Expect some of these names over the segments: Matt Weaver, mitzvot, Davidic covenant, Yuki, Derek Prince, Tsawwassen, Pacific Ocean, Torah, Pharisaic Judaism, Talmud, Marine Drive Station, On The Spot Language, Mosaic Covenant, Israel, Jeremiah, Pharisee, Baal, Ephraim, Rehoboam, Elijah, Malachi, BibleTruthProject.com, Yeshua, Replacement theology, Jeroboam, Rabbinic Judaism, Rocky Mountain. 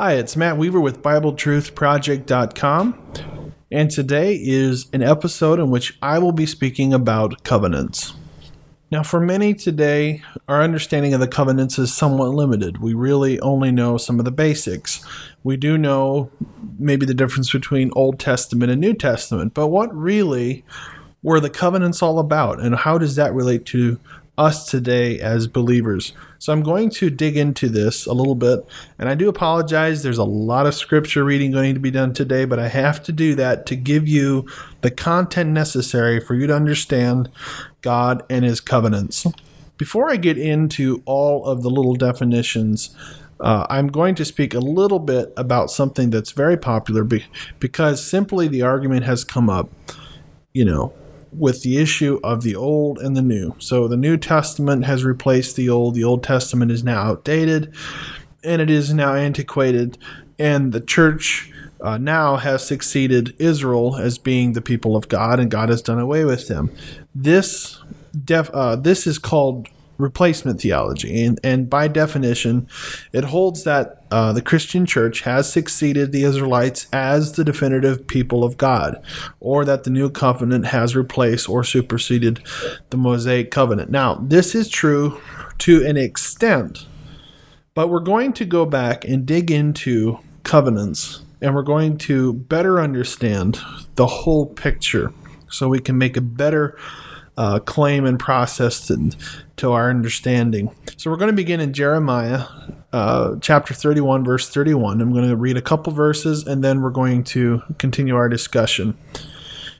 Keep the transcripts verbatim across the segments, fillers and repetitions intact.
Hi, it's Matt Weaver with Bible Truth Project dot com, and today is an episode in which I will be speaking about covenants. Now, for many today, our understanding of the covenants is somewhat limited. We really only know some of the basics. We do know maybe the difference between Old Testament and New Testament, but what really were the covenants all about, and how does that relate to us today as believers? So I'm going to dig into this a little bit, and I do apologize. There's a lot of scripture reading going to be done today, but I have to do that to give you the content necessary for you to understand God and His covenants. Before I get into all of the little definitions, uh, I'm going to speak a little bit about something that's very popular be- because simply the argument has come up, you know, with the issue of the old and the new. So the New Testament has replaced the old. The Old Testament is now outdated, and it is now antiquated. And the church uh, now has succeeded Israel as being the people of God, and God has done away with them. This def- uh, this is called replacement theology, and, and by definition, it holds that uh, the Christian church has succeeded the Israelites as the definitive people of God, or that the new covenant has replaced or superseded the Mosaic covenant. Now, this is true to an extent, but we're going to go back and dig into covenants, and we're going to better understand the whole picture so we can make a better Uh, claim and process to, to our understanding. So we're going to begin in Jeremiah uh, chapter thirty-one, verse thirty-one. I'm going to read a couple verses, and then we're going to continue our discussion.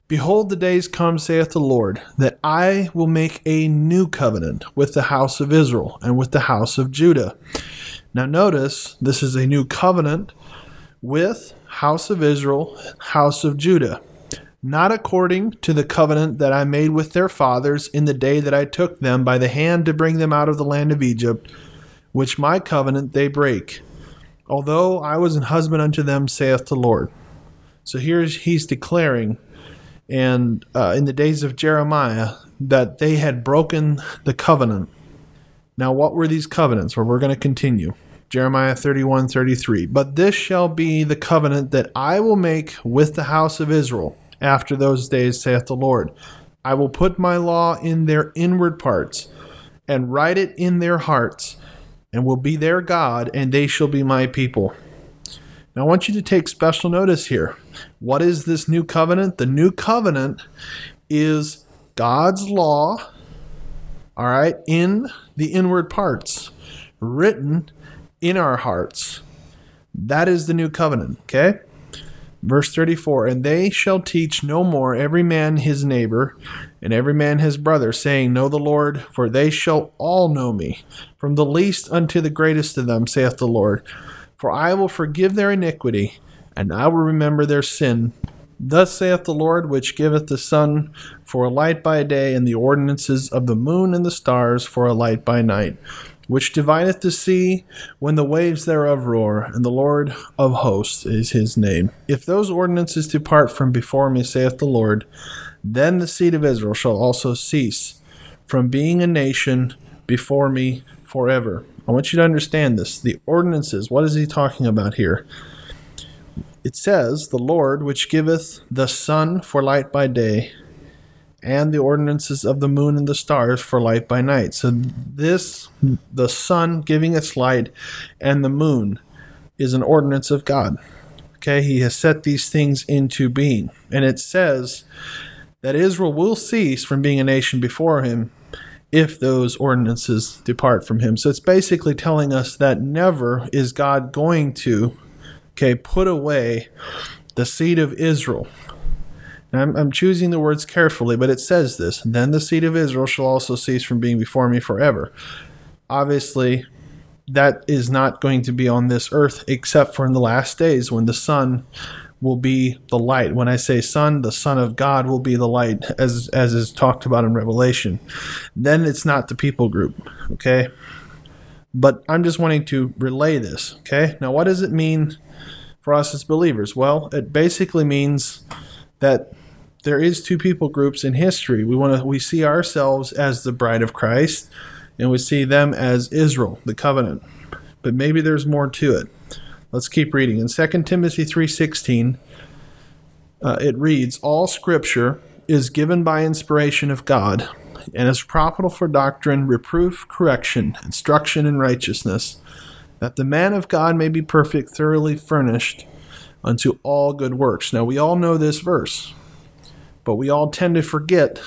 Behold, the days come, saith the Lord, that I will make a new covenant with the house of Israel and with the house of Judah. Now notice, this is a new covenant with house of Israel, house of Judah. Not according to the covenant that I made with their fathers in the day that I took them by the hand to bring them out of the land of Egypt, which my covenant they break, although I was an husband unto them, saith the Lord. So here he's declaring, and uh, in the days of Jeremiah, that they had broken the covenant. Now, what were these covenants? Well, we're going to continue. Jeremiah thirty-one, thirty-three. But this shall be the covenant that I will make with the house of Israel. After those days, saith the Lord, I will put my law in their inward parts, and write it in their hearts, and will be their God, and they shall be my people. Now I want you to take special notice here. What is this new covenant? The new covenant is God's law, all right, in the inward parts, written in our hearts. That is the new covenant, okay? Verse thirty-four, and they shall teach no more every man his neighbor and every man his brother, saying, Know the Lord, for they shall all know me, from the least unto the greatest of them, saith the Lord. For I will forgive their iniquity, and I will remember their sin. Thus saith the Lord, which giveth the sun for a light by day, and the ordinances of the moon and the stars for a light by night, which divideth the sea when the waves thereof roar, and the Lord of hosts is his name. If those ordinances depart from before me, saith the Lord, then the seed of Israel shall also cease from being a nation before me forever. I want you to understand this. The ordinances, what is he talking about here? It says, the Lord, which giveth the sun for light by day, and the ordinances of the moon and the stars for light by night. So this, the sun giving its light, and the moon is an ordinance of God. Okay, he has set these things into being. And it says that Israel will cease from being a nation before him if those ordinances depart from him. So it's basically telling us that never is God going to, okay, put away the seed of Israel. I'm, I'm choosing the words carefully, but it says this, then the seed of Israel shall also cease from being before me forever. Obviously, that is not going to be on this earth except for in the last days when the sun will be the light. When I say sun, the Son of God will be the light, as, as is talked about in Revelation. Then it's not the people group, okay? But I'm just wanting to relay this, okay? Now, what does it mean for us as believers? Well, it basically means that there is two people groups in history. We want to we see ourselves as the bride of Christ, and we see them as Israel, the covenant. But maybe there's more to it. Let's keep reading. In Second Timothy three sixteen, uh, it reads, "All Scripture is given by inspiration of God and is profitable for doctrine, reproof, correction, instruction in righteousness, that the man of God may be perfect, thoroughly furnished unto all good works." Now, we all know this verse, but we all tend to forget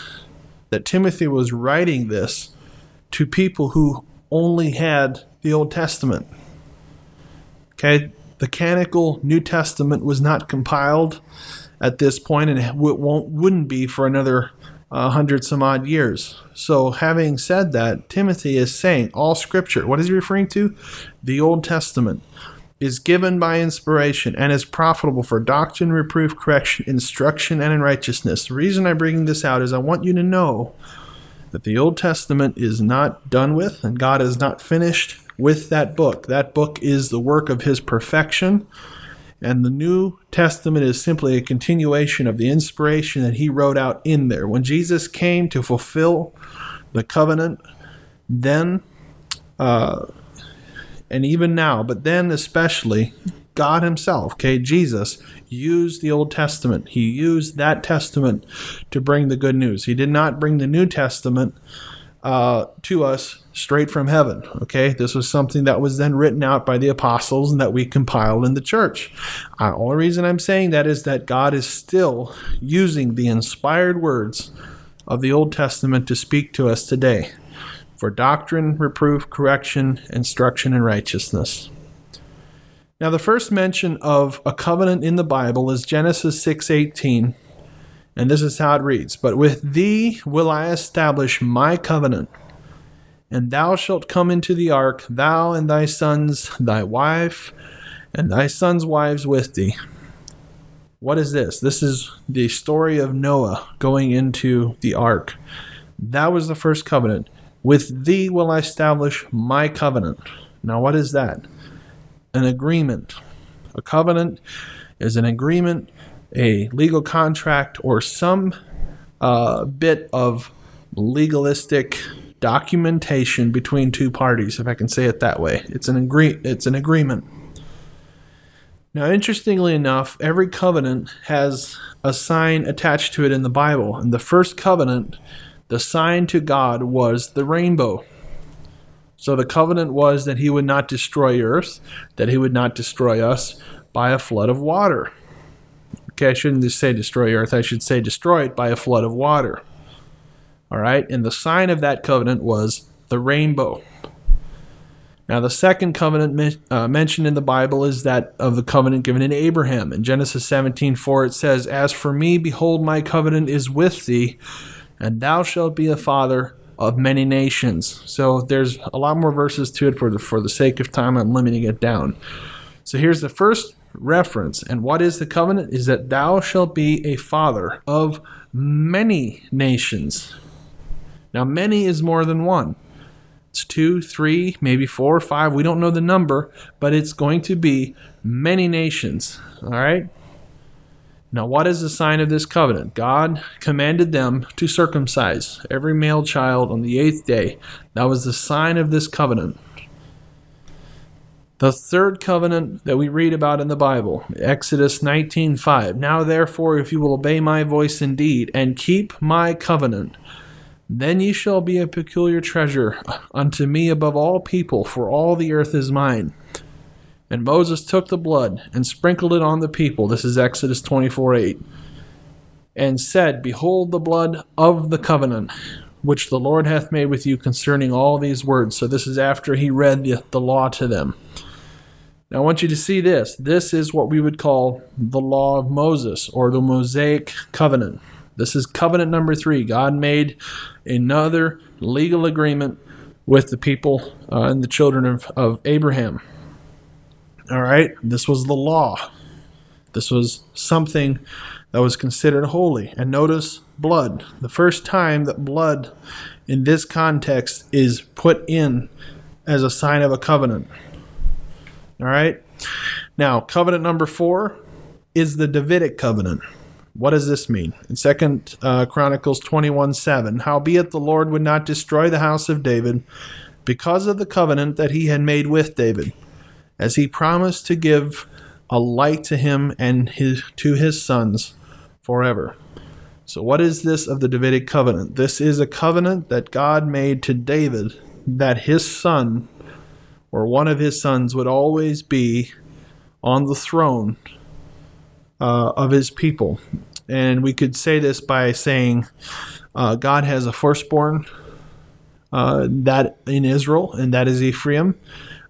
that Timothy was writing this to people who only had the Old Testament. Okay, the canonical New Testament was not compiled at this point, and it won't, wouldn't be for another uh, hundred some odd years. So having said that, Timothy is saying all Scripture, what is he referring to? The Old Testament is given by inspiration and is profitable for doctrine, reproof, correction, instruction, and in righteousness. The reason I'm bringing this out is I want you to know that the Old Testament is not done with, and God is not finished with that book. That book is the work of his perfection, and the New Testament is simply a continuation of the inspiration that he wrote out in there. When Jesus came to fulfill the covenant, then, uh, and even now, but then especially, God himself, okay, Jesus, used the Old Testament. He used that testament to bring the good news. He did not bring the New Testament uh, to us straight from heaven, okay? This was something that was then written out by the apostles and that we compiled in the church. The only reason I'm saying that is that God is still using the inspired words of the Old Testament to speak to us today for doctrine, reproof, correction, instruction, and righteousness. Now, the first mention of a covenant in the Bible is Genesis six eighteen, and this is how it reads, "But with thee will I establish my covenant, and thou shalt come into the ark, thou and thy sons, thy wife, and thy sons' wives with thee." What is this? This is the story of Noah going into the ark. That was the first covenant. "With thee will I establish my covenant." Now, what is that? An agreement. A covenant is an agreement, a legal contract, or some uh, bit of legalistic documentation between two parties, if I can say it that way. It's an agree- It's an agreement. Now, interestingly enough, every covenant has a sign attached to it in the Bible. And the first covenant, the sign to God was the rainbow. So the covenant was that he would not destroy earth, that he would not destroy us by a flood of water. Okay, I shouldn't just say destroy earth, I should say destroy it by a flood of water. All right, and the sign of that covenant was the rainbow. Now, the second covenant me- uh, mentioned in the Bible is that of the covenant given in Abraham. In Genesis seventeen four, it says, "As for me, behold, my covenant is with thee, and thou shalt be a father of many nations." So there's a lot more verses to it, for the, for the sake of time, I'm limiting it down. So here's the first reference. And what is the covenant? Is that thou shalt be a father of many nations. Now, many is more than one. It's two, three, maybe four, five. We don't know the number, but it's going to be many nations. All right. Now, what is the sign of this covenant? God commanded them to circumcise every male child on the eighth day. That was the sign of this covenant. The third covenant that we read about in the Bible, Exodus nineteen five. "Now, therefore, if you will obey my voice indeed and keep my covenant, then ye shall be a peculiar treasure unto me above all people, for all the earth is mine. And Moses took the blood and sprinkled it on the people," this is Exodus twenty-four eight, "and said, Behold the blood of the covenant, which the Lord hath made with you concerning all these words." So this is after he read the, the law to them. Now, I want you to see this. This is what we would call the law of Moses, or the Mosaic covenant. This is covenant number three. God made another legal agreement with the people uh, and the children of, of Abraham. All right, this was the law. This was something that was considered holy. And notice blood. The first time that blood in this context is put in as a sign of a covenant. All right, now covenant number four is the Davidic covenant. What does this mean? In Second uh, Chronicles twenty-one seven, "Howbeit the Lord would not destroy the house of David because of the covenant that he had made with David. as he promised to give a light to him and his, to his sons forever. So what is this of the Davidic covenant? This is a covenant that God made to David that his son, or one of his sons, would always be on the throne uh, of his people. And we could say this by saying uh, God has a firstborn uh, that in Israel, and that is Ephraim.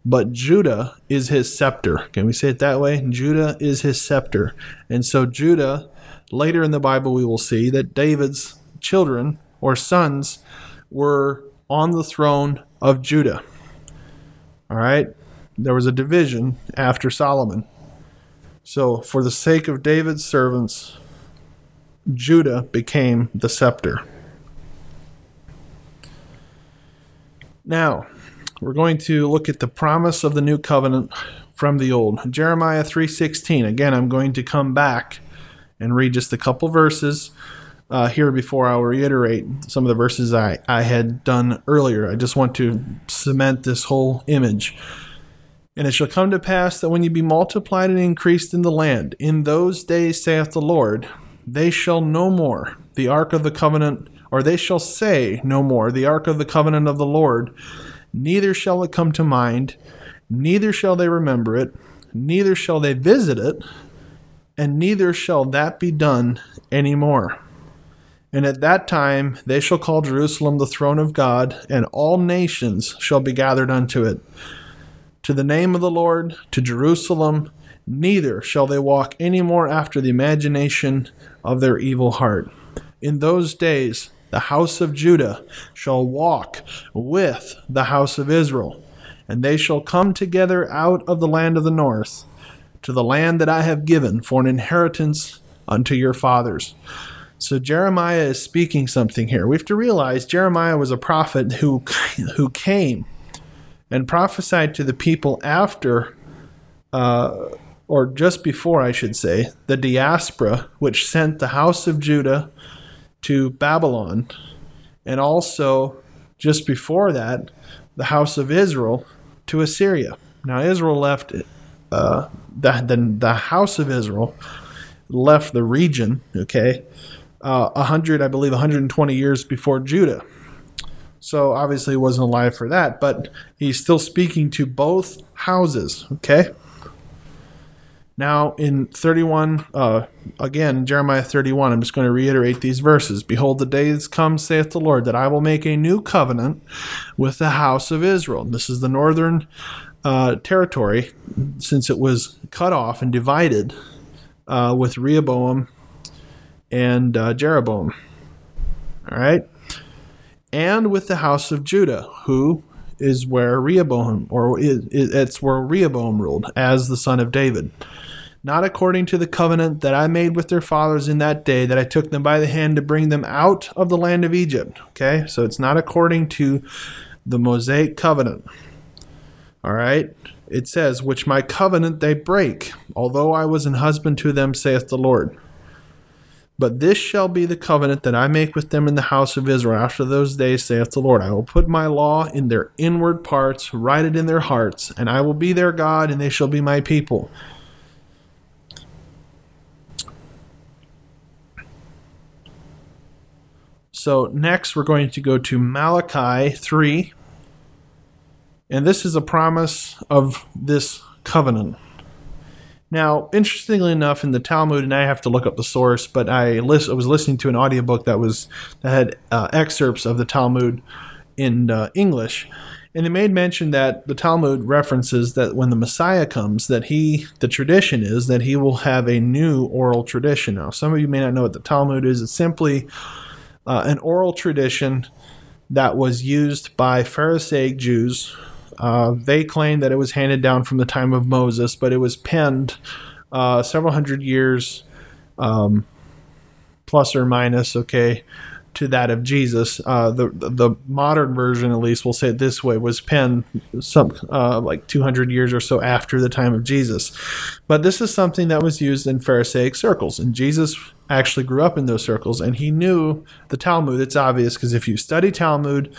But Judah is his scepter. Can we say it that way? Judah is his scepter. And so Judah, later in the Bible, we will see that David's children or sons were on the throne of Judah. All right? There was a division after Solomon. So for the sake of David's servants, Judah became the scepter. Now, we're going to look at the promise of the new covenant from the old. Jeremiah three sixteen. Again, I'm going to come back and read just a couple verses uh, here before I will reiterate some of the verses I, I had done earlier. I just want to cement this whole image. And it shall come to pass that when you be multiplied and increased in the land, in those days, saith the Lord, they shall no more, the ark of the covenant, or they shall say no more, the ark of the covenant of the Lord, neither shall it come to mind, neither shall they remember it, neither shall they visit it, and neither shall that be done any more. And at that time they shall call Jerusalem the throne of God, and all nations shall be gathered unto it. To the name of the Lord, to Jerusalem, neither shall they walk any more after the imagination of their evil heart. In those days the house of Judah shall walk with the house of Israel, and they shall come together out of the land of the north, to the land that I have given for an inheritance unto your fathers. So Jeremiah is speaking something here. We have to realize Jeremiah was a prophet who, who came and prophesied to the people after, uh, or just before, I should say, the diaspora, which sent the house of Judah to Babylon, and also just before that, the house of Israel to Assyria. Now Israel left it. Uh, the, the the house of Israel left the region, okay, uh, one hundred, I believe, one hundred twenty years before Judah. So obviously he wasn't alive for that, but he's still speaking to both houses, okay? Now in thirty-one, uh, again, Jeremiah thirty-one, I'm just going to reiterate these verses. Behold, the days come, saith the Lord, that I will make a new covenant with the house of Israel. This is the northern Uh, territory, since it was cut off and divided uh, with Rehoboam and uh, Jeroboam. All right? And with the house of Judah, who is where Rehoboam, or is, is, it's where Rehoboam ruled as the son of David. Not according to the covenant that I made with their fathers in that day that I took them by the hand to bring them out of the land of Egypt. Okay? So it's not according to the Mosaic covenant. All right, it says, which my covenant they break, although I was an husband to them, saith the Lord. But this shall be the covenant that I make with them in the house of Israel after those days, saith the Lord. I will put my law in their inward parts, write it in their hearts, and I will be their God, and they shall be my people. So next we're going to go to Malachi three. And this is a promise of this covenant. Now, interestingly enough, in the Talmud, and I have to look up the source, but I, list, I was listening to an audiobook that was that had uh, excerpts of the Talmud in uh, English, and it made mention that the Talmud references that when the Messiah comes, that he, the tradition is that he will have a new oral tradition. Now, some of you may not know what the Talmud is. It's simply uh, an oral tradition that was used by Pharisaic Jews. Uh, they claim that it was handed down from the time of Moses, but it was penned uh, several hundred years, um, plus or minus, okay, to that of Jesus. Uh, the the modern version, at least, we'll say it this way, was penned some uh, like two hundred years or so after the time of Jesus. But this is something that was used in Pharisaic circles, and Jesus actually grew up in those circles, and he knew the Talmud. It's obvious, because if you study Talmud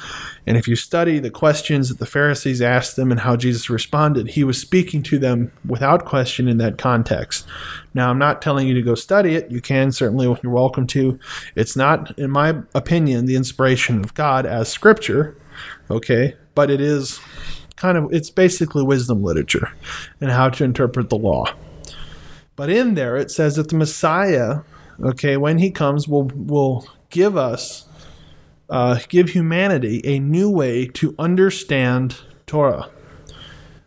and if you study the questions that the Pharisees asked them and how Jesus responded, he was speaking to them without question in that context. Now, I'm not telling you to go study it. You can, certainly, you're welcome to. It's not, in my opinion, the inspiration of God as scripture, okay, but it is kind of, it's basically wisdom literature and how to interpret the law. But in there, it says that the Messiah, okay, when he comes, will will give us, uh, give humanity a new way to understand Torah.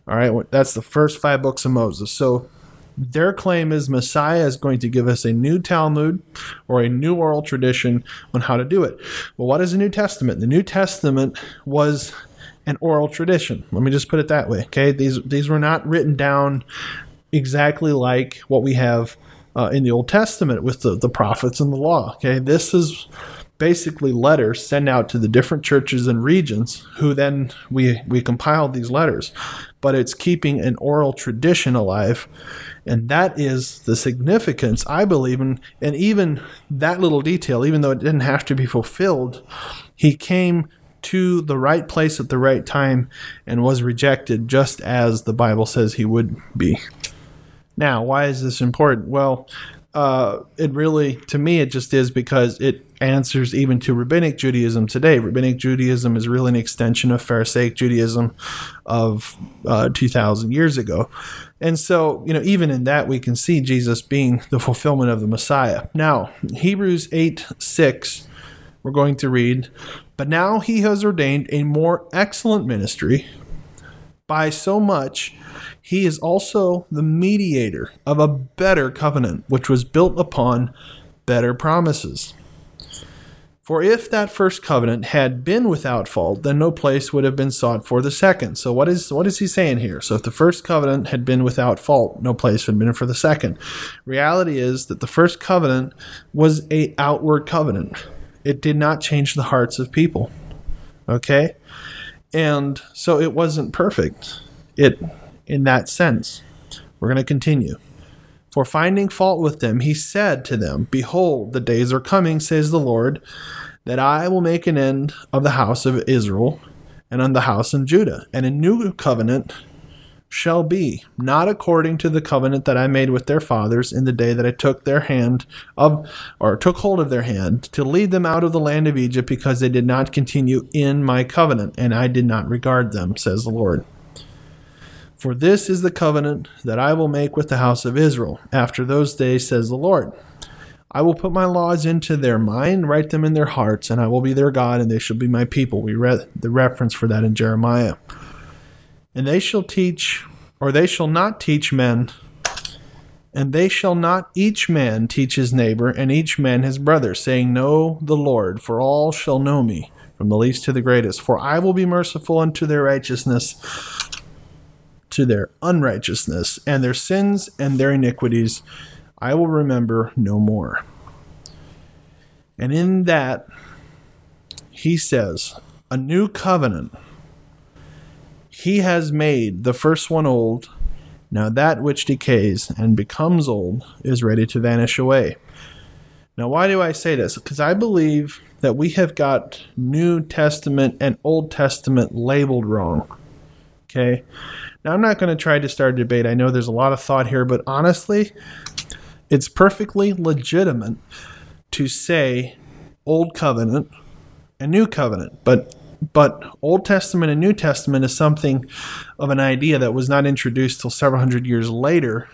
All right, that's the first five books of Moses. So their claim is Messiah is going to give us a new Talmud or a new oral tradition on how to do it. Well, what is the New Testament? The New Testament was an oral tradition. Let me just put it that way, okay? These, these were not written down exactly like what we have uh, in the Old Testament with the, the prophets and the law. Okay, this is basically letters sent out to the different churches and regions, who then we we compiled these letters. But it's keeping an oral tradition alive, and that is the significance, I believe, in, and even that little detail, even though it didn't have to be fulfilled, he came to the right place at the right time and was rejected, just as the Bible says he would be. Now, why is this important? Well, uh, it really, to me, it just is, because it answers even to Rabbinic Judaism today. Rabbinic Judaism is really an extension of Pharisaic Judaism of uh, two thousand years ago. And so, you know, even in that, we can see Jesus being the fulfillment of the Messiah. Now, Hebrews eight six, we're going to read, "But now he has ordained a more excellent ministry. By so much, he is also the mediator of a better covenant, which was built upon better promises. For if that first covenant had been without fault, then no place would have been sought for the second." So what is what is he saying here? So if the first covenant had been without fault, no place would have been for the second. Reality is that the first covenant was an outward covenant. It did not change the hearts of people. Okay? And so it wasn't perfect, it, in that sense. We're going to continue. "For finding fault with them, he said to them, 'Behold, the days are coming, says the Lord, that I will make an end of the house of Israel and on the house in Judah. And a new covenant shall be, not according to the covenant that I made with their fathers in the day that I took their hand of, or took hold of their hand, to lead them out of the land of Egypt, because they did not continue in my covenant, and I did not regard them, says the Lord. For this is the covenant that I will make with the house of Israel after those days, says the Lord. I will put my laws into their mind, write them in their hearts, and I will be their God, and they shall be my people.'" We read the reference for that in Jeremiah. "And they shall teach, or they shall not teach men, and they shall not each man teach his neighbor, and each man his brother, saying, Know the Lord, for all shall know me, from the least to the greatest. For I will be merciful unto their righteousness, to their unrighteousness, and their sins and their iniquities I will remember no more." And in that, he says, a new covenant. "He has made the first one old. Now that which decays and becomes old is ready to vanish away." Now, why do I say this? Because I believe that we have got New Testament and Old Testament labeled wrong. Okay? Now, I'm not going to try to start a debate. I know there's a lot of thought here, but honestly, it's perfectly legitimate to say Old Covenant and New Covenant, but But Old Testament and New Testament is something of an idea that was not introduced till several hundred years later.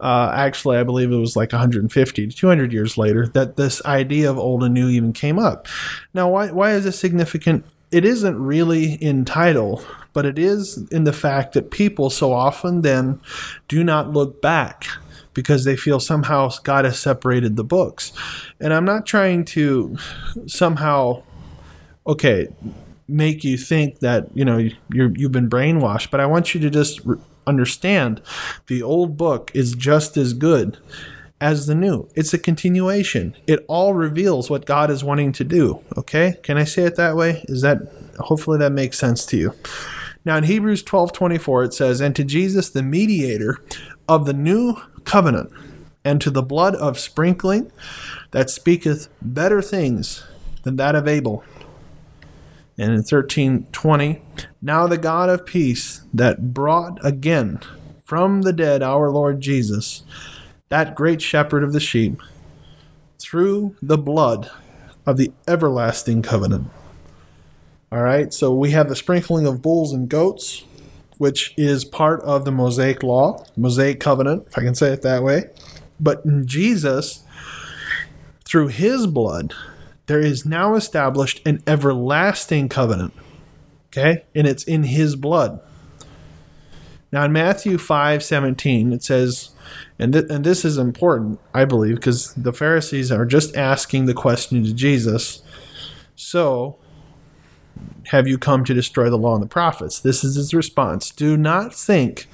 Uh, actually, I believe it was like one hundred fifty to two hundred years later that this idea of old and new even came up. Now, why why is this significant? It isn't really in title, but it is in the fact that people so often then do not look back, because they feel somehow God has separated the books. And I'm not trying to somehow... okay, make you think that, you know, you're, you've been brainwashed, but I want you to just re- understand the old book is just as good as the new. It's a continuation. It all reveals what God is wanting to do, okay? Can I say it that way? Is that, hopefully that makes sense to you. Now in Hebrews twelve twenty-four, it says, "And to Jesus, the mediator of the new covenant, and to the blood of sprinkling that speaketh better things than that of Abel. And in thirteen twenty, now the God of peace that brought again from the dead our Lord Jesus, that great shepherd of the sheep, through the blood of the everlasting covenant. All right, so we have the sprinkling of bulls and goats, which is part of the Mosaic law, Mosaic covenant, if I can say it that way. But in Jesus, through his blood, there is now established an everlasting covenant, okay? And it's in his blood. Now in Matthew five seventeen, it says, and, th- and this is important, I believe, because the Pharisees are just asking the question to Jesus, so have you come to destroy the law and the prophets? This is his response. Do not think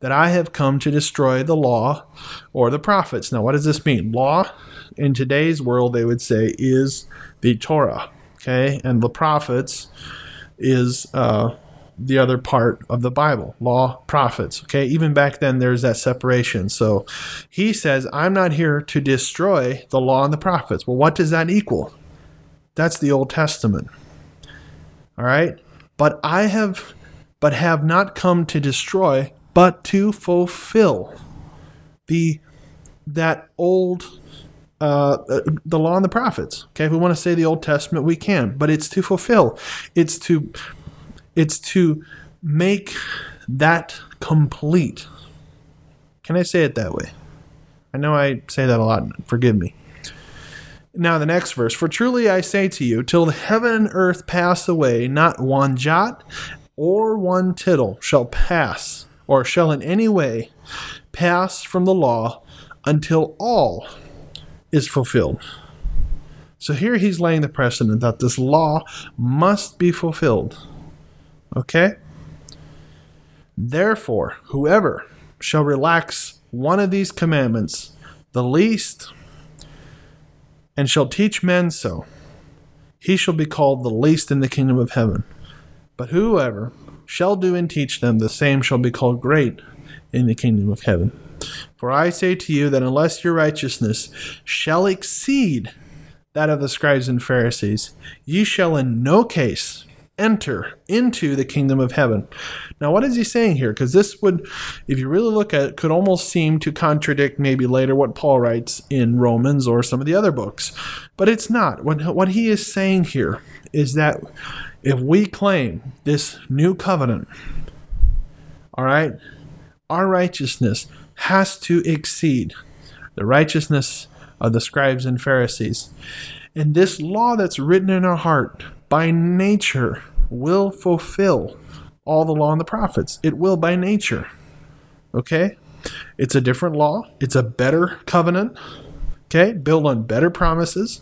that I have come to destroy the law or the prophets. Now, what does this mean? Law, in today's world, they would say, is the Torah, okay? And the prophets is uh, the other part of the Bible, law, prophets, okay? Even back then, there's that separation. So he says, I'm not here to destroy the law and the prophets. Well, what does that equal? That's the Old Testament. All right, but I have, but have not come to destroy, but to fulfill the that old, uh, the law and the prophets. Okay, if we want to say the Old Testament, we can, but it's to fulfill, it's to, it's to make that complete. Can I say it that way? I know I say that a lot. Forgive me. Now the next verse, for truly I say to you, till heaven and earth pass away, not one jot or one tittle shall pass, or shall in any way pass from the law until all is fulfilled. So here he's laying the precedent that this law must be fulfilled. Okay? Therefore, whoever shall relax one of these commandments, the least, and shall teach men so, he shall be called the least in the kingdom of heaven. But whoever shall do and teach them, the same shall be called great in the kingdom of heaven. For I say to you that unless your righteousness shall exceed that of the scribes and Pharisees, ye shall in no case enter into the kingdom of heaven. Now, what is he saying here? Because this would, if you really look at it, could almost seem to contradict maybe later what Paul writes in Romans or some of the other books. But it's not. What, what he is saying here is that if we claim this new covenant, all right, our righteousness has to exceed the righteousness of the scribes and Pharisees. And this law that's written in our heart by nature will fulfill all the law and the prophets. It will by nature. Okay? It's a different law. It's a better covenant. Okay? Built on better promises.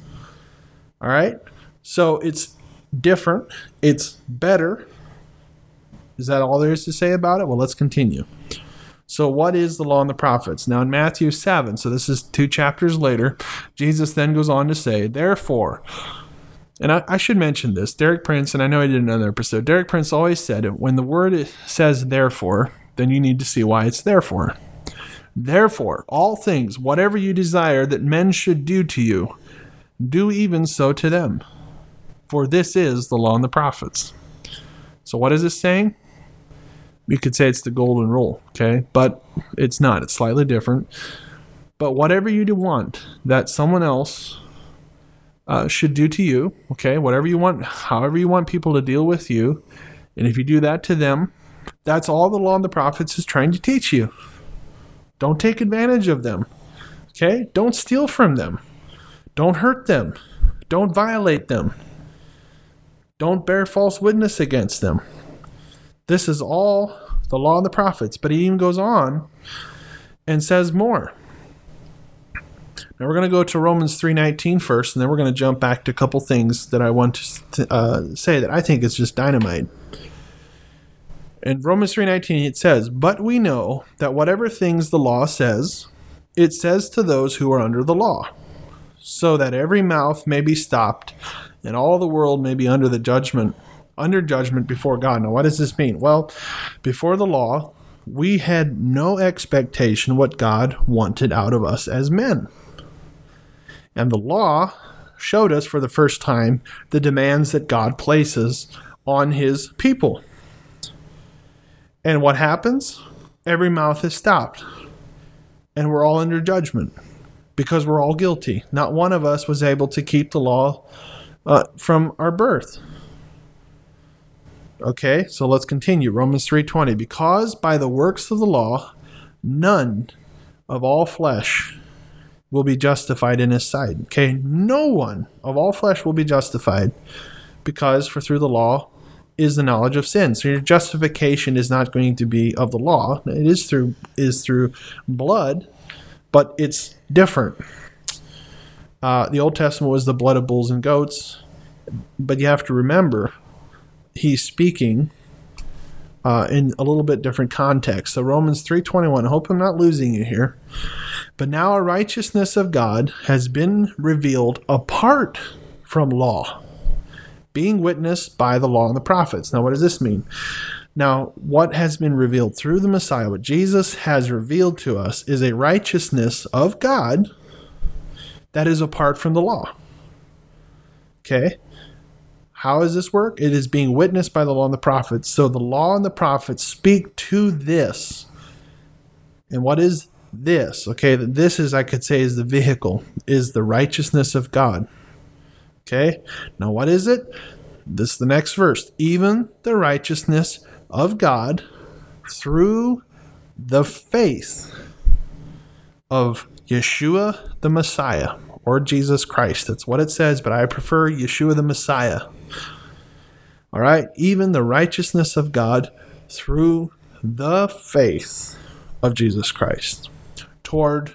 All right? So it's different. It's better. Is that all there is to say about it? Well, let's continue. So what is the law and the prophets? Now in Matthew seven, so this is two chapters later, Jesus then goes on to say, therefore, and I, I should mention this, Derek Prince, and I know I did another episode, Derek Prince always said, when the word says therefore, then you need to see why it's therefore. Therefore, all things, whatever you desire that men should do to you, do even so to them. For this is the law and the prophets. So what is this saying? You could say it's the golden rule, okay? But it's not. It's slightly different. But whatever you do want that someone else Uh, should do to you, okay, whatever you want, however you want people to deal with you, and if you do that to them, that's all the law and the prophets is trying to teach you. Don't take advantage of them, okay? Don't steal from them. Don't hurt them. Don't violate them. Don't bear false witness against them. This is all the law and the prophets, but he even goes on and says more. Now we're going to go to Romans three nineteen first, and then we're going to jump back to a couple things that I want to uh, say that I think is just dynamite. In Romans three nineteen, it says, but we know that whatever things the law says, it says to those who are under the law, so that every mouth may be stopped, and all the world may be under the judgment, under judgment before God. Now what does this mean? Well, before the law, we had no expectation what God wanted out of us as men. And the law showed us for the first time the demands that God places on his people. And what happens? Every mouth is stopped. And we're all under judgment because we're all guilty. Not one of us was able to keep the law uh, from our birth. Okay, so let's continue. Romans three twenty. Because by the works of the law, none of all flesh will be justified in his sight. Okay, no one of all flesh will be justified, because for through the law is the knowledge of sin. So your justification is not going to be of the law. It is through is through blood, but it's different. Uh, the Old Testament was the blood of bulls and goats, but you have to remember, he's speaking uh, in a little bit different context. So Romans three twenty-one, I hope I'm not losing you here. But now a righteousness of God has been revealed apart from law, being witnessed by the law and the prophets. Now, what does this mean? Now, what has been revealed through the Messiah, what Jesus has revealed to us, is a righteousness of God that is apart from the law. Okay? How does this work? It is being witnessed by the law and the prophets. So the law and the prophets speak to this. And what is this? Okay, this is, I could say, is the vehicle, is the righteousness of God. Okay, now what is it? This is the next verse. Even the righteousness of God through the faith of Yeshua the Messiah, or Jesus Christ. That's what it says, but I prefer Yeshua the Messiah. All right, even the righteousness of God through the faith of Jesus Christ toward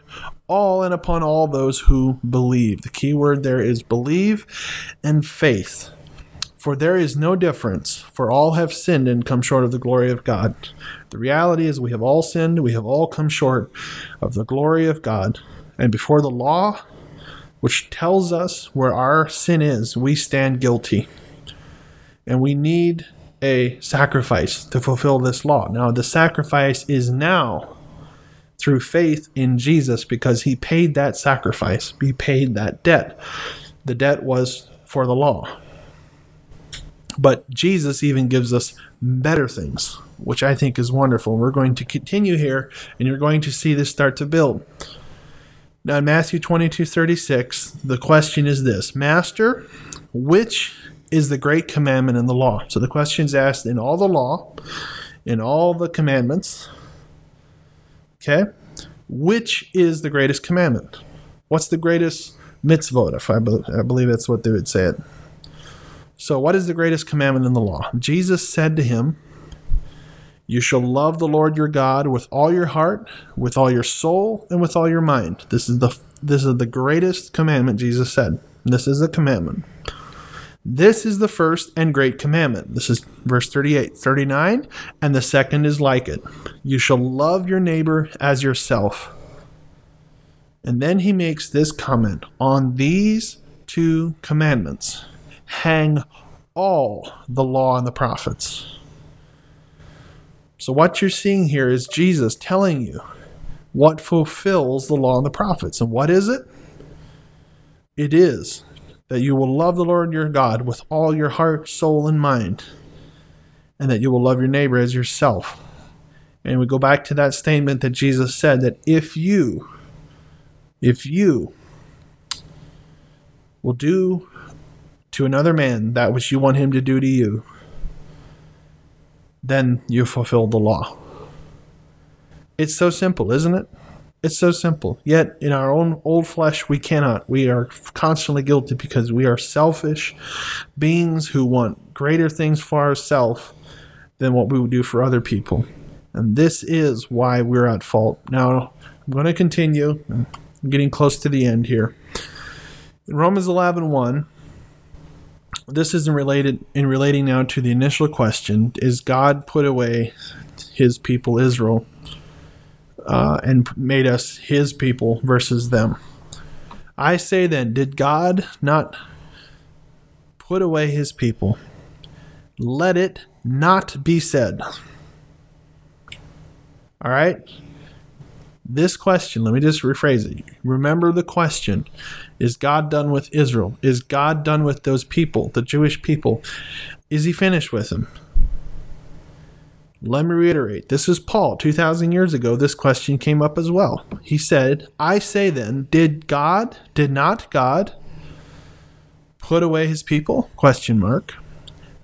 all and upon all those who believe. The key word there is believe and faith. For there is no difference, for all have sinned and come short of the glory of God. The reality is we have all sinned, we have all come short of the glory of God. And before the law, which tells us where our sin is, we stand guilty. And we need a sacrifice to fulfill this law. Now, the sacrifice is now through faith in Jesus, because he paid that sacrifice. He paid that debt. The debt was for the law. But Jesus even gives us better things, which I think is wonderful. We're going to continue here, and you're going to see this start to build. Now, in Matthew twenty-two thirty-six, the question is this: Master, which is the great commandment in the law? So the question is asked in all the law, in all the commandments. Okay, which is the greatest commandment? What's the greatest mitzvot? If I, be- I believe that's what they would say it. So what is the greatest commandment in the law? Jesus said to him, "You shall love the Lord your God with all your heart, with all your soul, and with all your mind." This is the this is the greatest commandment, Jesus said. This is a commandment. This is the first and great commandment. This is verse thirty-eight, thirty-nine, and the second is like it. You shall love your neighbor as yourself. And then he makes this comment: on these two commandments hang all the law and the prophets. So what you're seeing here is Jesus telling you what fulfills the law and the prophets. And what is it? It is that you will love the Lord your God with all your heart, soul, and mind, and that you will love your neighbor as yourself. And we go back to that statement that Jesus said, that if you, if you will do to another man that which you want him to do to you, then you fulfill the law. It's so simple, isn't it? It's so simple. Yet, in our own old flesh, we cannot. We are constantly guilty because we are selfish beings who want greater things for ourselves than what we would do for other people. And this is why we're at fault. Now, I'm going to continue. I'm getting close to the end here. In Romans eleven one, this is in, related, in relating now to the initial question, is God put away his people Israel? Uh, and made us his people versus them. I say then, did God not put away his people? Let it not be said. All right? This question, let me just rephrase it. Remember the question, is God done with Israel? Is God done with those people, the Jewish people? Is he finished with them? Let me reiterate. This is Paul. two thousand years ago, this question came up as well. He said, I say then, did God, did not God put away his people? Question mark.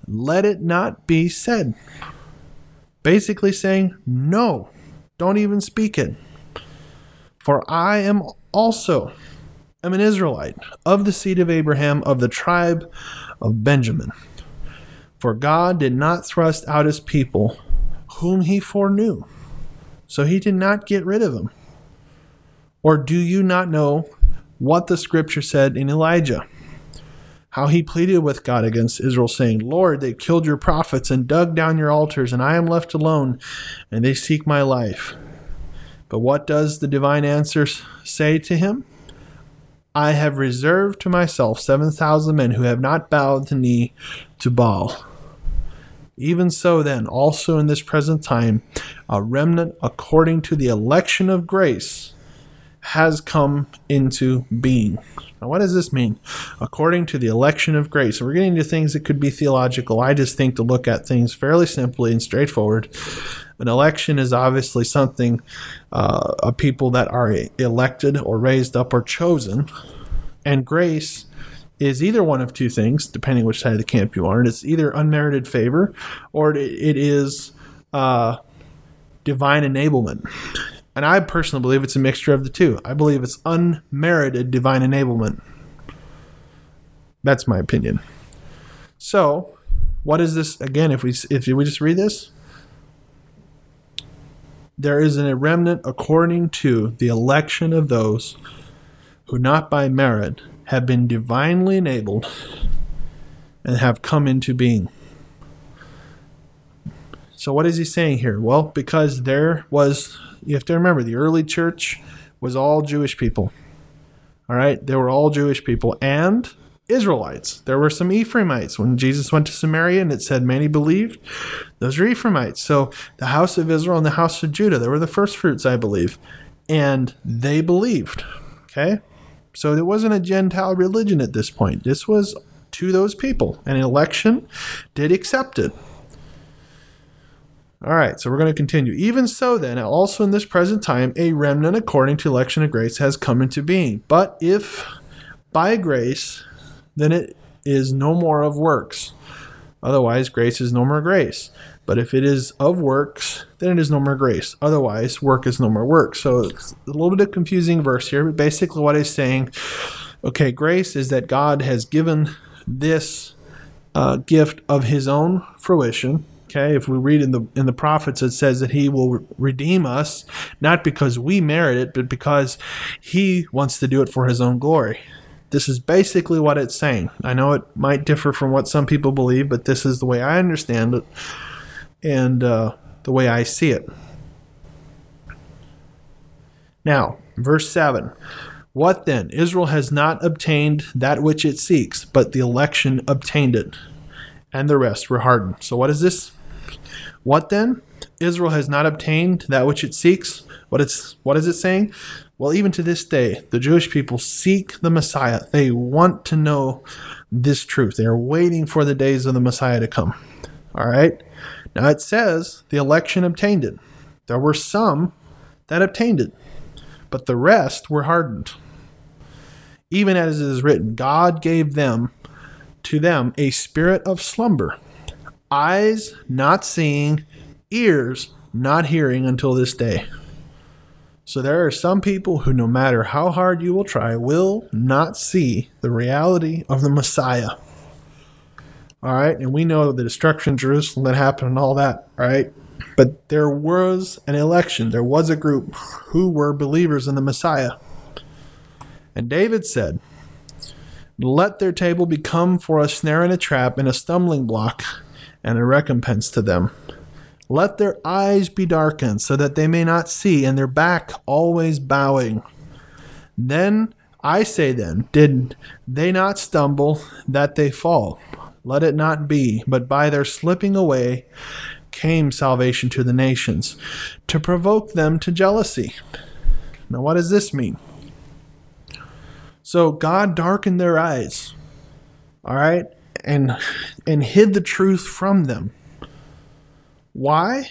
Let it not be said. Basically saying, no, don't even speak it. For I am also am an Israelite of the seed of Abraham, of the tribe of Benjamin. For God did not thrust out his people, whom he foreknew. So he did not get rid of them. Or do you not know what the scripture said in Elijah? How he pleaded with God against Israel, saying, Lord, they killed your prophets and dug down your altars, and I am left alone, and they seek my life. But what does the divine answer say to him? I have reserved to myself seven thousand men who have not bowed the knee to Baal. Even so then, also in this present time, a remnant according to the election of grace has come into being. Now, what does this mean? According to the election of grace. So we're getting into things that could be theological. I just think to look at things fairly simply and straightforward. An election is obviously something, uh, a people that are elected or raised up or chosen. And grace is either one of two things, depending which side of the camp you are. And it's either unmerited favor or it is uh, divine enablement. And I personally believe it's a mixture of the two. I believe it's unmerited divine enablement. That's my opinion. So, what is this? Again, if we if we just read this, there is a remnant according to the election of those who not by merit have been divinely enabled and have come into being. So what is he saying here? Well, because there was, you have to remember, the early church was all Jewish people. All right? They were all Jewish people and Israelites. There were some Ephraimites. When Jesus went to Samaria and it said many believed, those are Ephraimites. So the house of Israel and the house of Judah, they were the first fruits, I believe. And they believed. Okay? So it wasn't a Gentile religion at this point. This was to those people. And election did accept it. All right, so we're going to continue. Even so then, also in this present time, a remnant according to election of grace has come into being. But if by grace, then it is no more of works. Otherwise, grace is no more grace. But if it is of works, then it is no more grace. Otherwise, work is no more work. So it's a little bit of confusing verse here, but basically what it's saying, okay, grace is that God has given this uh, gift of his own fruition. Okay, if we read in the in the prophets, it says that he will re- redeem us, not because we merit it, but because he wants to do it for his own glory. This is basically what it's saying. I know it might differ from what some people believe, but this is the way I understand it and uh, the way I see it. Now, verse seven. What then? Israel has not obtained that which it seeks, but the election obtained it, and the rest were hardened. So what is this? What then? Israel has not obtained that which it seeks. What it's what is it saying? Well, even to this day, the Jewish people seek the Messiah. They want to know this truth. They are waiting for the days of the Messiah to come. All right? Now it says the election obtained it. There were some that obtained it, but the rest were hardened. Even as it is written, God gave them to them a spirit of slumber, eyes not seeing, ears not hearing until this day. So there are some people who, no matter how hard you will try, will not see the reality of the Messiah. All right, and we know the destruction of Jerusalem that happened and all that, right? But there was an election. There was a group who were believers in the Messiah. And David said, let their table become for a snare and a trap and a stumbling block and a recompense to them. Let their eyes be darkened so that they may not see, and their back always bowing. Then I say then, did they not stumble that they fall? Let it not be, but by their slipping away came salvation to the nations, to provoke them to jealousy. Now, what does this mean? So God darkened their eyes, all right, and and hid the truth from them. Why?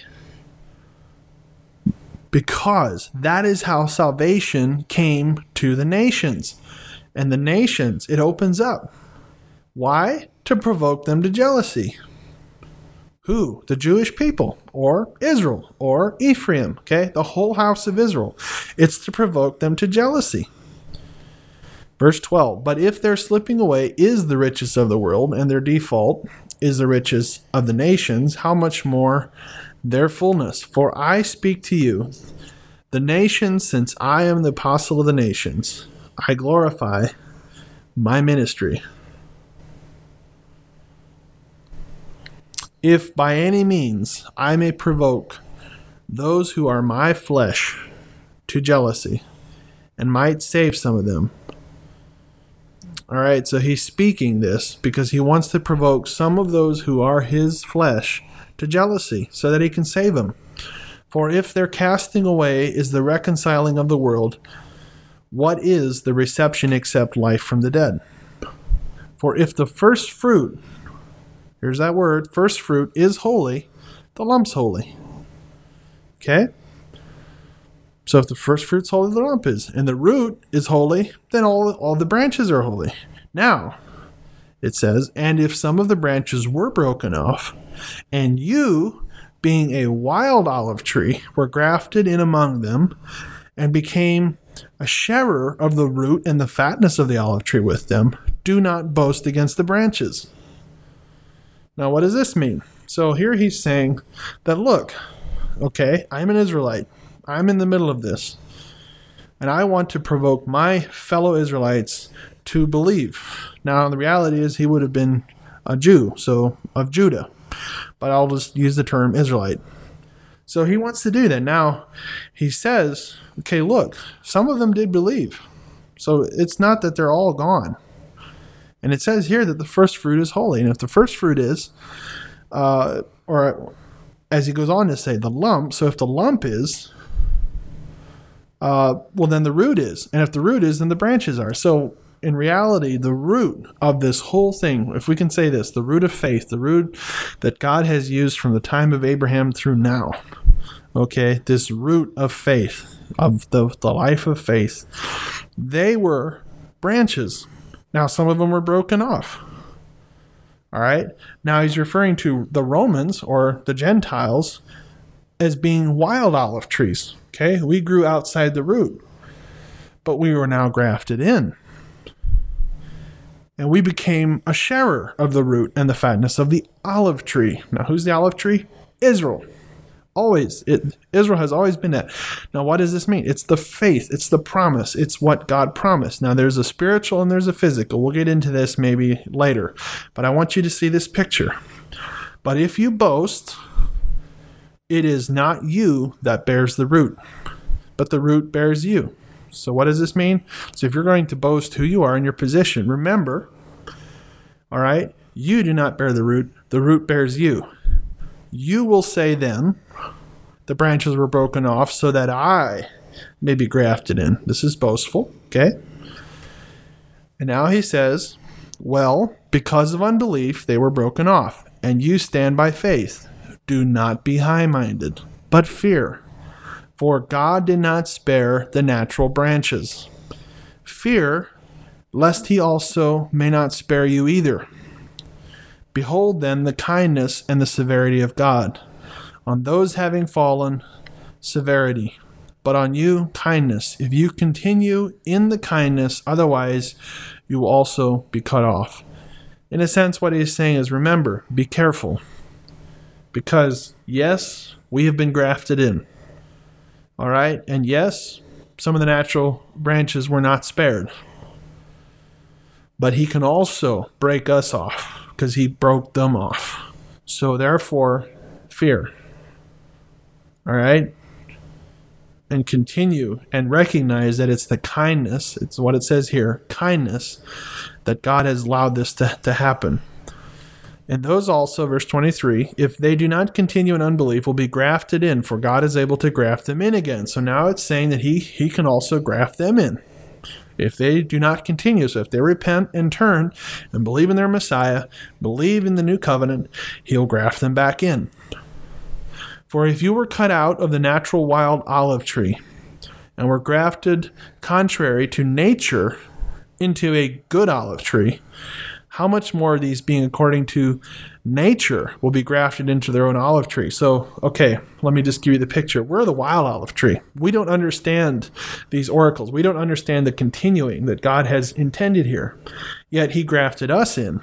Because that is how salvation came to the nations. And the nations, it opens up. Why? To provoke them to jealousy. Who? The Jewish people, or Israel, or Ephraim, okay? The whole house of Israel. It's to provoke them to jealousy. Verse twelve, but if their slipping away is the riches of the world, and their default is the riches of the nations, how much more their fullness? For I speak to you, the nations, since I am the apostle of the nations, I glorify my ministry. If by any means I may provoke those who are my flesh to jealousy, and might save some of them. All right, so he's speaking this because he wants to provoke some of those who are his flesh to jealousy so that he can save them. For if their casting away is the reconciling of the world, what is the reception except life from the dead? For if the first fruit, here's that word, first fruit is holy, the lump's holy. Okay? So if the first fruit's holy, the lump is. And the root is holy, then all, all the branches are holy. Now, it says, and if some of the branches were broken off, and you, being a wild olive tree, were grafted in among them, and became a sharer of the root and the fatness of the olive tree with them, do not boast against the branches. Now, what does this mean? So here he's saying that, look, okay, I'm an Israelite. I'm in the middle of this. And I want to provoke my fellow Israelites to believe. Now, the reality is he would have been a Jew, so of Judah. But I'll just use the term Israelite. So he wants to do that. Now, he says, okay, look, some of them did believe. So it's not that they're all gone. And it says here that the first fruit is holy. And if the first fruit is, uh, or as he goes on to say, the lump. So if the lump is, uh, well, then the root is. And if the root is, then the branches are. So in reality, the root of this whole thing, if we can say this, the root of faith, the root that God has used from the time of Abraham through now. Okay, this root of faith, of the, the life of faith, they were branches. Now, some of them were broken off. All right. Now, he's referring to the Romans or the Gentiles as being wild olive trees. Okay. We grew outside the root, but we were now grafted in. And we became a sharer of the root and the fatness of the olive tree. Now, who's the olive tree? Israel. Always. It, Israel has always been that. Now, what does this mean? It's the faith. It's the promise. It's what God promised. Now, there's a spiritual and there's a physical. We'll get into this maybe later. But I want you to see this picture. But if you boast, it is not you that bears the root, but the root bears you. So what does this mean? So if you're going to boast who you are in your position, remember, all right, you do not bear the root. The root bears you. You will say then, the branches were broken off so that I may be grafted in. This is boastful, okay? And now he says, well, because of unbelief, they were broken off, and you stand by faith. Do not be high-minded, but fear. For God did not spare the natural branches. Fear, lest he also may not spare you either. Behold then the kindness and the severity of God. On those having fallen, severity. But on you, kindness. If you continue in the kindness, otherwise you will also be cut off. In a sense, what he is saying is, remember, be careful. Because, yes, we have been grafted in. All right? And yes, some of the natural branches were not spared. But he can also break us off. Because he broke them off. So therefore, fear. All right? And continue and recognize that it's the kindness, it's what it says here, kindness, that God has allowed this to, to happen. And those also, verse twenty-three, if they do not continue in unbelief, will be grafted in, for God is able to graft them in again. So now it's saying that he, he can also graft them in. If they do not continue, so if they repent and turn and believe in their Messiah, believe in the new covenant, he'll graft them back in. For if you were cut out of the natural wild olive tree and were grafted contrary to nature into a good olive tree, how much more of these being according to nature will be grafted into their own olive tree? So, okay, let me just give you the picture. We're the wild olive tree. We don't understand these oracles. We don't understand the continuing that God has intended here. Yet he grafted us in.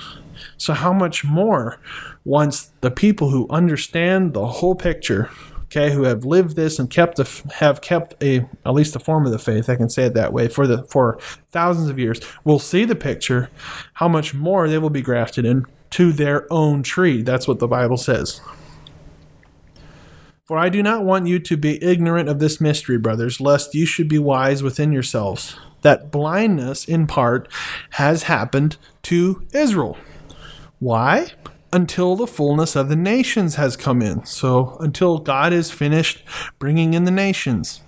So how much more once the people who understand the whole picture, okay, who have lived this and kept the, have kept a at least a form of the faith, I can say it that way, for the for thousands of years, will see the picture, how much more they will be grafted in to their own tree. That's what the Bible says. For I do not want you to be ignorant of this mystery, brothers, lest you should be wise within yourselves, that blindness in part has happened to Israel. Why? Until the fullness of the nations has come in. So until God is finished bringing in the nations.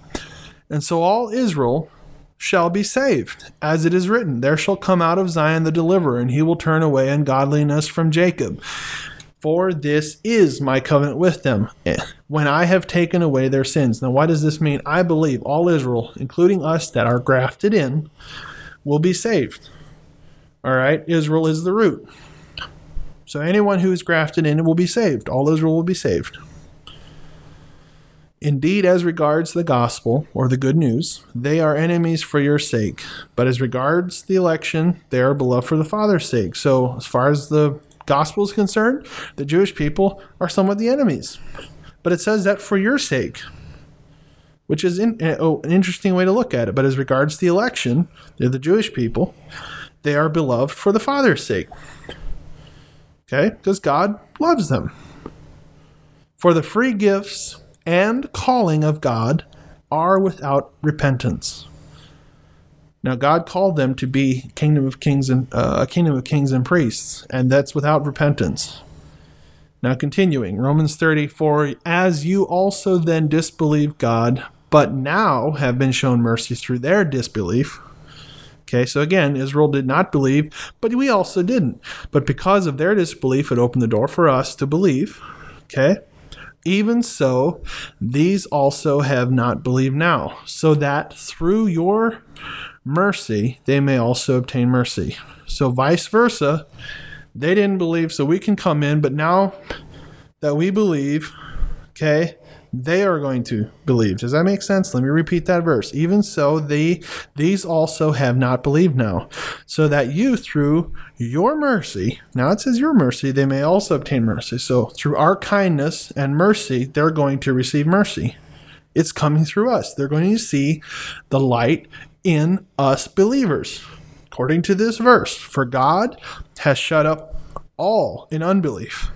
And so all Israel shall be saved, as it is written, there shall come out of Zion the deliverer, and he will turn away ungodliness from Jacob. For this is my covenant with them, when I have taken away their sins. Now why does this mean? I believe all Israel, including us that are grafted in, will be saved. All right, Israel is the root. So anyone who is grafted in will be saved. All Israel will be saved. Indeed, as regards the gospel, or the good news, they are enemies for your sake. But as regards the election, they are beloved for the Father's sake. So as far as the gospel is concerned, the Jewish people are somewhat the enemies. But it says that for your sake, which is in, oh, an interesting way to look at it. But as regards the election, they're the Jewish people. They are beloved for the Father's sake. Okay, because God loves them. For the free gifts and calling of God are without repentance. Now God called them to be kingdom of kings and uh, a kingdom of kings and priests, and that's without repentance. Now continuing, Romans thirty-four, as you also then disbelieved God, but now have been shown mercy through their disbelief. Okay, so again, Israel did not believe, but we also didn't. But because of their disbelief, it opened the door for us to believe. Okay, even so, these also have not believed now, so that through your mercy, they may also obtain mercy. So vice versa, they didn't believe, so we can come in, but now that we believe, okay, they are going to believe. Does that make sense? Let me repeat that verse. Even so, they, these also have not believed now, so that you through your mercy, now it says your mercy, they may also obtain mercy. So through our kindness and mercy, they're going to receive mercy. It's coming through us. They're going to see the light in us believers. According to this verse, for God has shut up all in unbelief,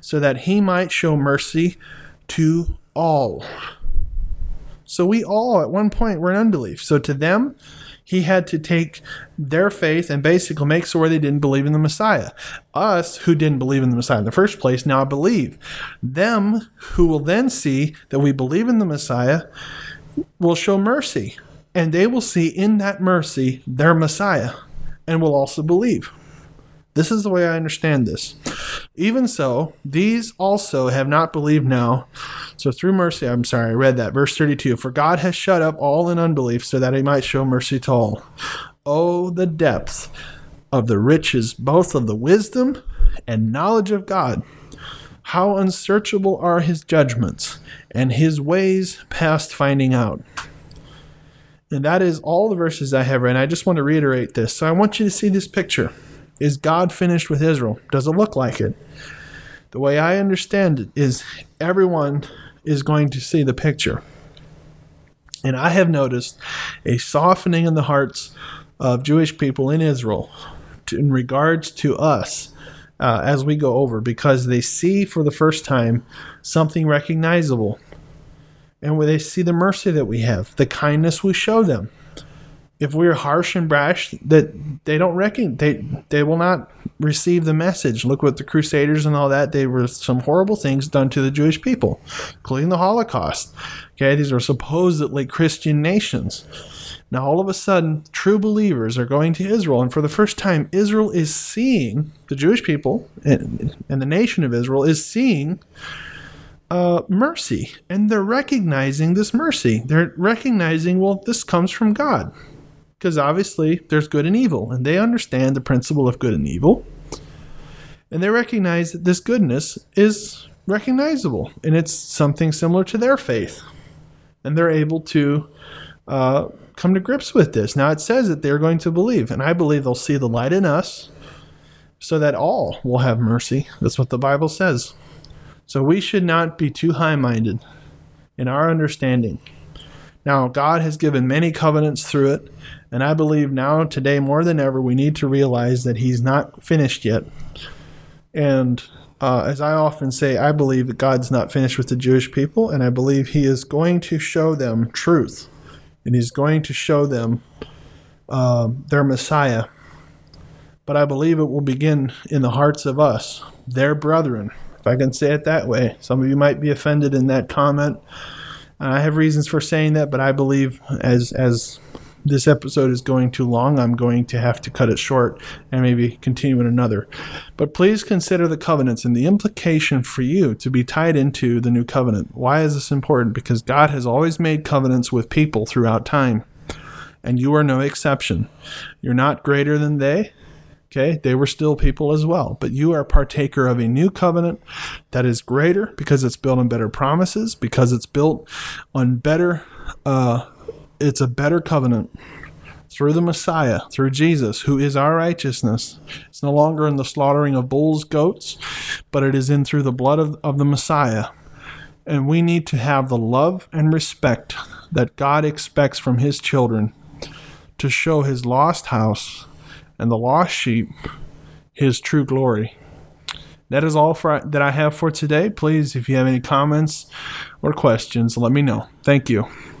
so that he might show mercy to all. So we all at one point were in unbelief. So to them, he had to take their faith and basically make sure they didn't believe in the Messiah. Us who didn't believe in the Messiah in the first place now believe. Them who will then see that we believe in the Messiah will show mercy, and they will see in that mercy their Messiah and will also believe. This is the way I understand this. Even so, these also have not believed now. So through mercy, I'm sorry, I read that. Verse thirty-two, for God has shut up all in unbelief so that he might show mercy to all. Oh, the depth of the riches, both of the wisdom and knowledge of God. How unsearchable are his judgments and his ways past finding out. And that is all the verses I have read. And I just want to reiterate this. So I want you to see this picture. Is God finished with Israel? Does it look like it? The way I understand it is everyone is going to see the picture. And I have noticed a softening in the hearts of Jewish people in Israel to, in regards to us uh, as we go over, because they see for the first time something recognizable. And when they see the mercy that we have, the kindness we show them. if we're harsh and brash, that they don't reckon, they they will not receive the message. Look what the Crusaders and all that, they were some horrible things done to the Jewish people, including the Holocaust. Okay, these were supposedly Christian nations. Now all of a sudden, true believers are going to Israel, and for the first time, Israel is seeing, the Jewish people and, and the nation of Israel is seeing Uh, mercy, and they're recognizing this mercy. They're recognizing, well, this comes from God, because obviously there's good and evil, and they understand the principle of good and evil, and they recognize that this goodness is recognizable, and it's something similar to their faith, and they're able to uh, come to grips with this. Now it says that they're going to believe, and I believe they'll see the light in us, so that all will have mercy. That's what the Bible says. So we should not be too high-minded in our understanding. Now, God has given many covenants through it, and I believe now, today, more than ever, we need to realize that he's not finished yet. And uh, as I often say, I believe that God's not finished with the Jewish people, and I believe he is going to show them truth, and he's going to show them uh, their Messiah. But I believe it will begin in the hearts of us, their brethren, if I can say it that way. Some of you might be offended in that comment, and I have reasons for saying that, but I believe as as this episode is going too long, I'm going to have to cut it short and maybe continue in another. But please consider the covenants and the implication for you to be tied into the new covenant. Why is this important? Because God has always made covenants with people throughout time, and you are no exception. You're not greater than they. Okay, they were still people as well, but you are partaker of a new covenant that is greater because it's built on better promises, because it's built on better, uh, it's a better covenant through the Messiah, through Jesus, who is our righteousness. It's no longer in the slaughtering of bulls, goats, but it is in through the blood of, of the Messiah. And we need to have the love and respect that God expects from his children to show his lost house and the lost sheep his true glory. That is all for, that I have for today. Please, if you have any comments or questions, let me know. Thank you.